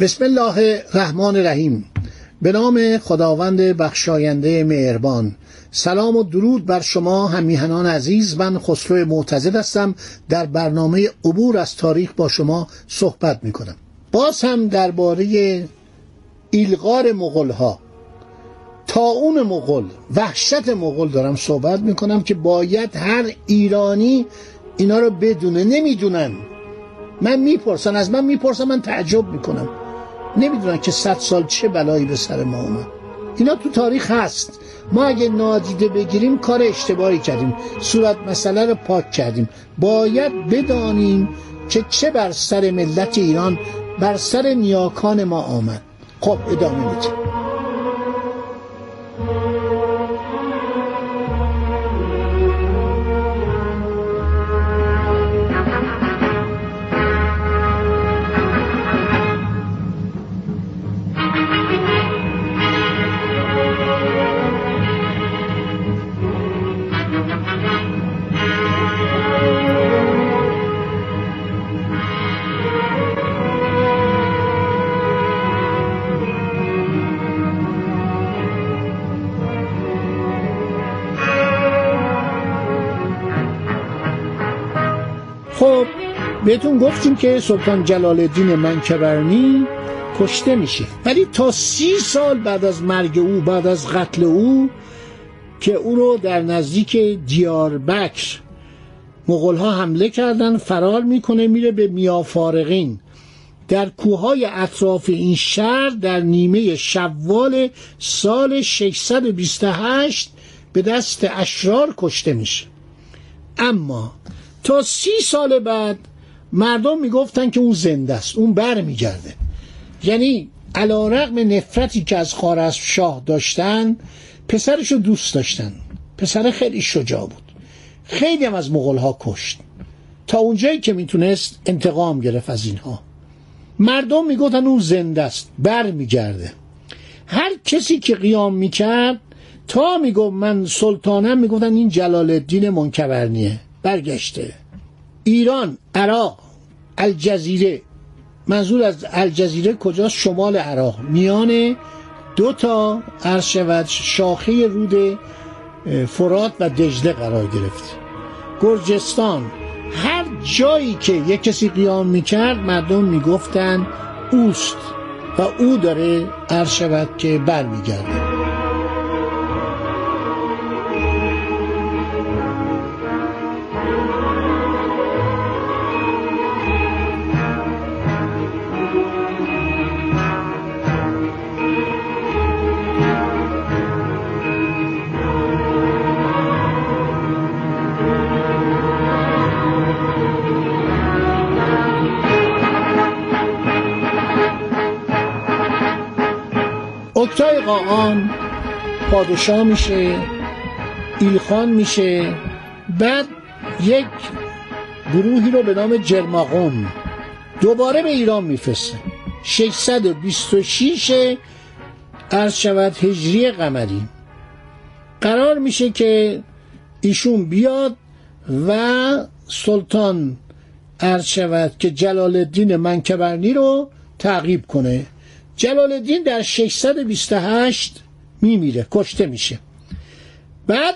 بسم الله الرحمن الرحیم. به نام خداوند بخشاینده مهربان. سلام و درود بر شما همیهنان عزیز. من خسرو معتز هستم، در برنامه عبور از تاریخ با شما صحبت می کنم. باز هم درباره ایلغار مغول ها، طاعون مغول، وحشت مغول دارم صحبت می کنم که باید هر ایرانی اینا رو بدونه. نمیدونن. من میپرسن، از من میپرسن، من تعجب میکنم. نمیدونن که 100 سال چه بلایی به سر ما اومد. اینا تو تاریخ هست. ما اگه نادیده بگیریم کار اشتباهی کردیم، صورت مسئله رو پاک کردیم. باید بدانیم که چه بر سر ملت ایران، بر سر نیاکان ما آمد. خب ادامه میدیم. خب بهتون گفتیم که سلطان جلال الدین منکبرنی کشته میشه، ولی تا 30 سال بعد از مرگ او، بعد از قتل او، که او رو در نزدیک دیاربکر مغول ها حمله کردن، فرار میکنه، میره به میافارقین. در کوههای اطراف این شهر در نیمه شوال سال 628 به دست اشرار کشته میشه. اما تا 30 سال بعد مردم میگفتن که اون زنده است، اون بر میگرده. یعنی علیرغم نفرتی که از خوارزمشاه داشتن، پسرشو دوست داشتن. پسر خیلی شجاع بود، خیلی هم از مغولها کشت، تا اونجایی که میتونست انتقام گرفت از اینها. مردم میگفتن اون زنده است، بر میگرده. هر کسی که قیام میکرد تا میگفت من سلطانم، میگفتن این جلال الدین منکبرنیه، برگشته. ایران، عراق، الجزیره، منظور از الجزیره کجاست؟ شمال عراق، میان دو تا عرض شود شاخه رود فرات و دجله قرار گرفت. گرجستان، هر جایی که یک کسی قیام میکرد مردم میگفتن اوست و او داره عرض شود که برمیگرده. اکتای قاآن پادشاه میشه، ایلخان میشه. بعد یک گروهی رو به نام جرماقوم دوباره به ایران میفرسته. 626 عرض شود هجری قمری قرار میشه که ایشون بیاد و سلطان عرض شود که جلال الدین منکبرنی رو تعقیب کنه. جلال الدین در 628 میمیره، کشته میشه. بعد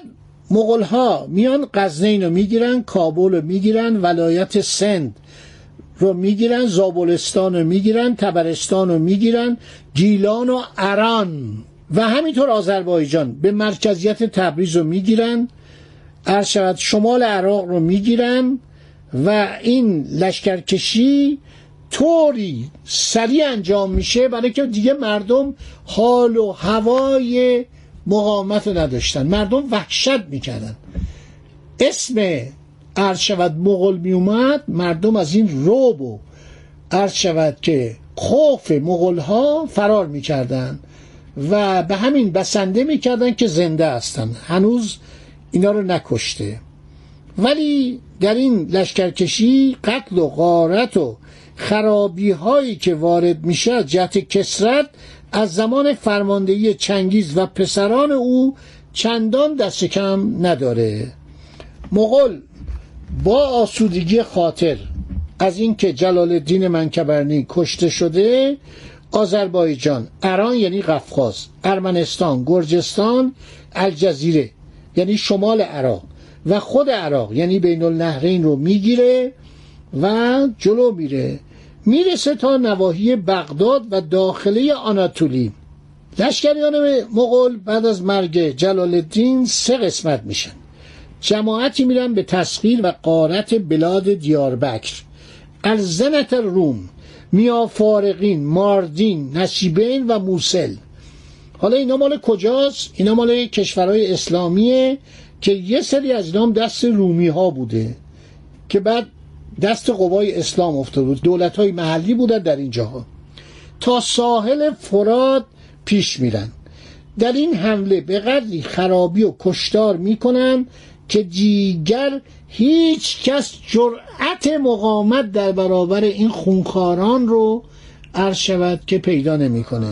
مغول ها میان قزنین رو میگیرن، کابل رو میگیرن، ولایت سند رو میگیرن، زابلستان رو میگیرن، تبرستان رو میگیرن، گیلان و اران و همینطور آذربایجان. به مرکزیت تبریز رو میگیرن، عرشبت شمال عراق رو میگیرن و این لشکرکشی طوری سریع انجام میشه برای که دیگه مردم حال و هوای مقاومت رو نداشتن. مردم وحشت میکردن. اسم عرض شود مغول می اومد، مردم از این رعب و عرض شود که خوف مغول ها فرار می کردن و به همین بسنده می کردن که زنده هستن، هنوز اینا رو نکشته. ولی در این لشکرکشی قتل و غارت و خرابی هایی که وارد میشه از جهت کسرت از زمان فرماندهی چنگیز و پسران او چندان دست کم نداره. مغول با آسودگی خاطر از اینکه جلال الدین منکبرنی کشته شده، آذربایجان، اران یعنی قفقاز، ارمنستان، گرجستان، الجزیره یعنی شمال عراق و خود عراق یعنی بین النهرین رو میگیره و جلو میره، میرسه تا نواحی بغداد و داخله آناتولی. لشکریان مغول بعد از مرگ جلال الدین سه قسمت میشن. جماعتی میرن به تسخیر و غارت بلاد دیاربکر، الزنت روم، میافارقین، ماردین، نصیبین و موسل. حالا اینا مال کجاست؟ اینا مال کشورهای اسلامیه که یه سری از اینا هم دست رومی ها بوده که بعد دست قوای اسلام افتاده بود، دولت های محلی بودن در این جاها. تا ساحل فرات پیش میرن. در این حمله به قدری خرابی و کشتار میکنن که دیگر هیچ کس جرأت مقاومت در برابر این خونخواران رو عرض شود که پیدا نمیکنه.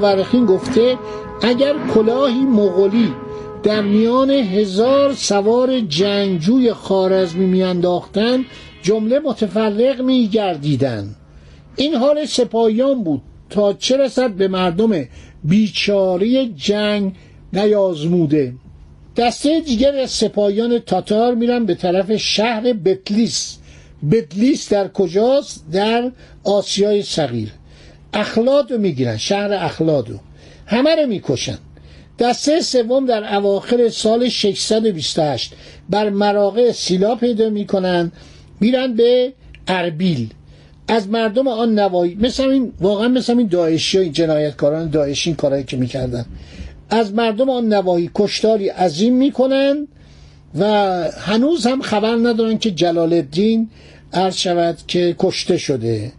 مورخین گفته اگر کلاهی مغولی در میان 1000 سوار جنگجوی خوارزمی میانداختن، جمله متفرق میگردیدن. این حال سپاهیان بود تا چه رسد به مردم بیچاره جنگ نیازموده. دسته دیگر سپاهیان تاتار میرن به طرف شهر بتلیس. بتلیس در کجاست؟ در آسیای صغیر. اخلاد رو میگیرن، شهر اخلاد رو، همه رو میکشن. دسته سوم در اواخر سال 628 بر مراغه سیلا پیدا میکنن، میرن به اربیل. از مردم آن نواحی مثل این داعشی ها، این جنایتکاران داعشی این کارهایی که میکردن، از مردم آن نواحی کشتاری عظیم میکنن و هنوز هم خبر ندارن که جلال الدین عرض شود که کشته شده.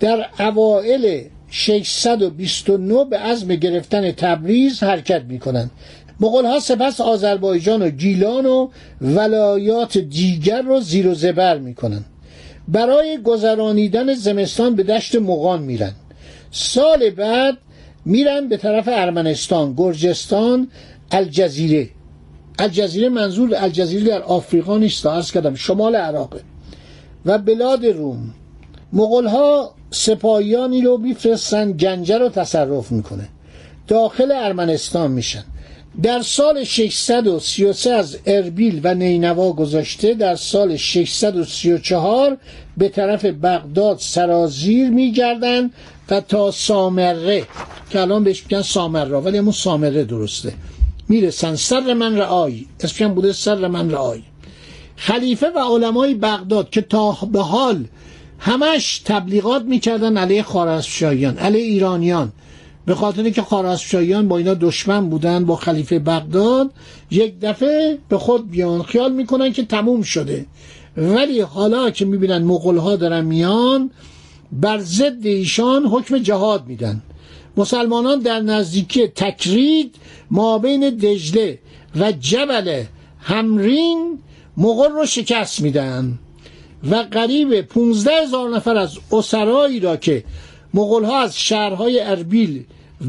در اوائل 629 به عزم گرفتن تبریز حرکت می کنند. مغول‌ها سپس آذربایجان و گیلان و ولایات دیگر رو زیر و زبر می کنند. برای گذرانیدن زمستان به دشت مغان میرن. سال بعد میرن به طرف ارمنستان، گرجستان، الجزیره. الجزیره منظور الجزیره در آفریقا نیست، عرض کردم شمال عراقه و بلاد روم. مغول‌ها سپاهیانی رو میفرستن، گنجه رو تصرف میکنه، داخل ارمنستان میشن. در سال 633 از اربیل و نینوا گذشته، در سال 634 به طرف بغداد سرازیر میگردن و تا سامره که الان بهش میگن سامره ولی همون سامره درسته میرسن. سر من رعایی اسمش بوده، سر من رعایی. خلیفه و علمای بغداد که تا به حال همش تبلیغات میکردن علیه خوارزمشاهیان، علیه ایرانیان، به خاطر اینکه خوارزمشاهیان با اینا دشمن بودن، با خلیفه بغداد، یک دفعه به خود بیان، خیال میکنن که تموم شده. ولی حالا که میبینن مغول‌ها دارن میان، بر ضد ایشان حکم جهاد میدن. مسلمانان در نزدیکی تکرید مابین دجله و جبل همرین مغول رو شکست میدن و قریب 15000 نفر از اسرایی را که مغول‌ها از شهرهای اربیل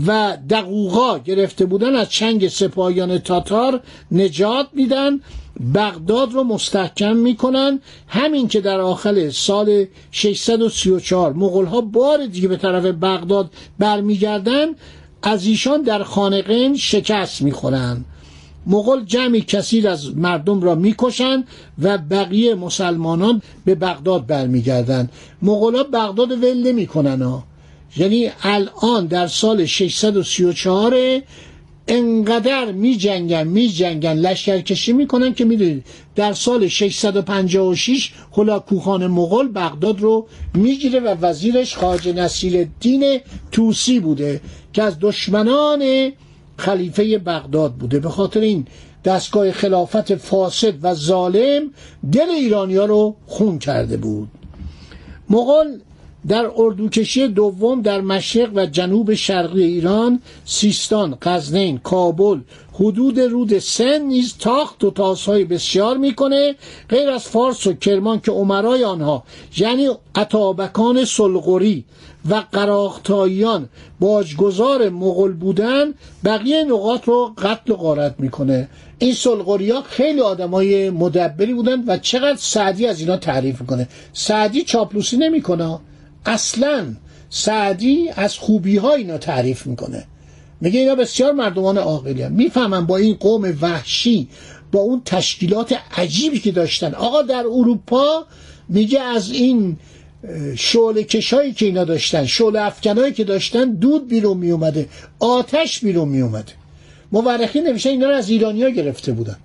و دقوقا گرفته بودن از چنگ سپاهیان تاتار نجات میدن، بغداد رو مستحکم میکنن. همین که در آخر سال 634 مغول‌ها بار دیگه به طرف بغداد برمیگردن، از ایشان در خانقین شکست میخورند. مغول جمعی کثیر از مردم را میکشند و بقیه مسلمانان به بغداد برمیگردند. مغولا بغداد ول نمیکنن ها. یعنی الان در سال 634 انقدر می جنگن لشکرکشی می کنن که میدونید در سال 656 هولا کوخان مغول بغداد رو میگیره و وزیرش خواجه نصیرالدین طوسی بوده که از دشمنان خلیفه بغداد بوده. به خاطر این دستگاه خلافت فاسد و ظالم دل ایرانی‌ها رو خون کرده بود. مغول در اردوکشی دوم در مشرق و جنوب شرقی ایران، سیستان، غزنین، کابل، حدود رود سند نیز تاخت و تاسهای بسیار میکنه. غیر از فارس و کرمان که امرای آنها یعنی اتابکان سلغوری و قراختاییان باجگذار مغول بودن، بقیه نقاط رو قتل و غارت میکنه. این سلغوریا خیلی آدمای مدبری بودن و چقدر سعدی از اینا تعریف میکنه. سعدی چاپلوسی نمیکنه اصلا. سعدی از خوبی ها اینا تعریف میکنه، میگه اینا بسیار مردمان عاقلی هستند، میفهمن با این قوم وحشی، با اون تشکیلات عجیبی که داشتن. آقا در اروپا میگه از این شعله کشایی که اینا داشتن، شعله افکنایی که داشتن، دود بیرون میومده، آتش بیرون میومده. مورخین نوشتن اینا رو از ایرانیا گرفته بودن،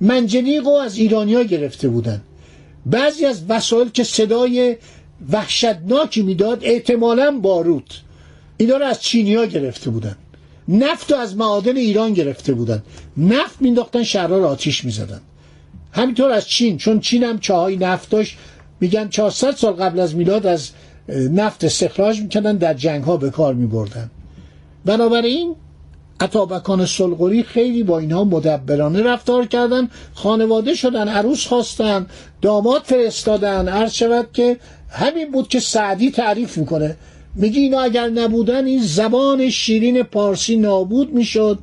منجنیقو از ایرانیا گرفته بودن. بعضی از وسایل که صدای وحشتناکی میداد، احتمالاً باروت، اینا رو از چینیا گرفته بودن. نفت رو از معادن ایران گرفته بودن، نفت مینداختن شهرها رو آتیش میزدن. همینطور از چین، چون چین هم چاهای نفت داشت. میگن 400 سال قبل از میلاد از نفت استخراج میکردن، در جنگ ها به کار میبردن. بنابراین اتابکان سلغوری خیلی با اینها مدبرانه رفتار کردن، خانواده شدن، عروس خواستن، داماد فرستادن. عرض شود که همین بود که سعدی تعریف میکنه، میگه اینا اگر نبودن این زبان شیرین پارسی نابود میشد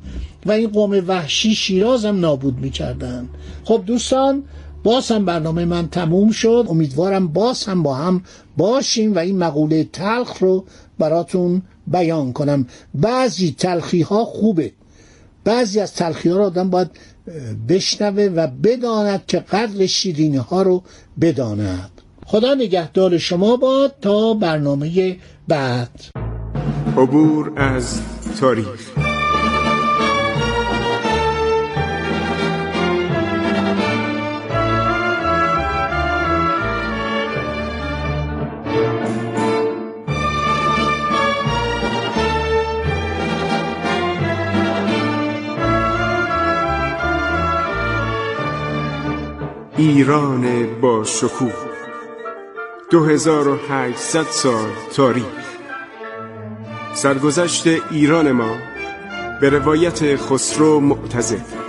و این قوم وحشی شیراز هم نابود میکردن. خب دوستان، باز هم برنامه من تموم شد. امیدوارم باز هم با هم باشیم و این مقوله تلخ رو براتون بیان کنم. بعضی تلخی ها خوبه، بعضی از تلخی ها رو آدم باید بشنوه و بداند که قدر شیرینی ها رو بداند. خدا نگهدار شما باد تا برنامه بعد. عبور از تاریخ. ایران با شکوه، 2800 سال تاریخ. سرگذشت ایران ما به روایت خسرو معتز.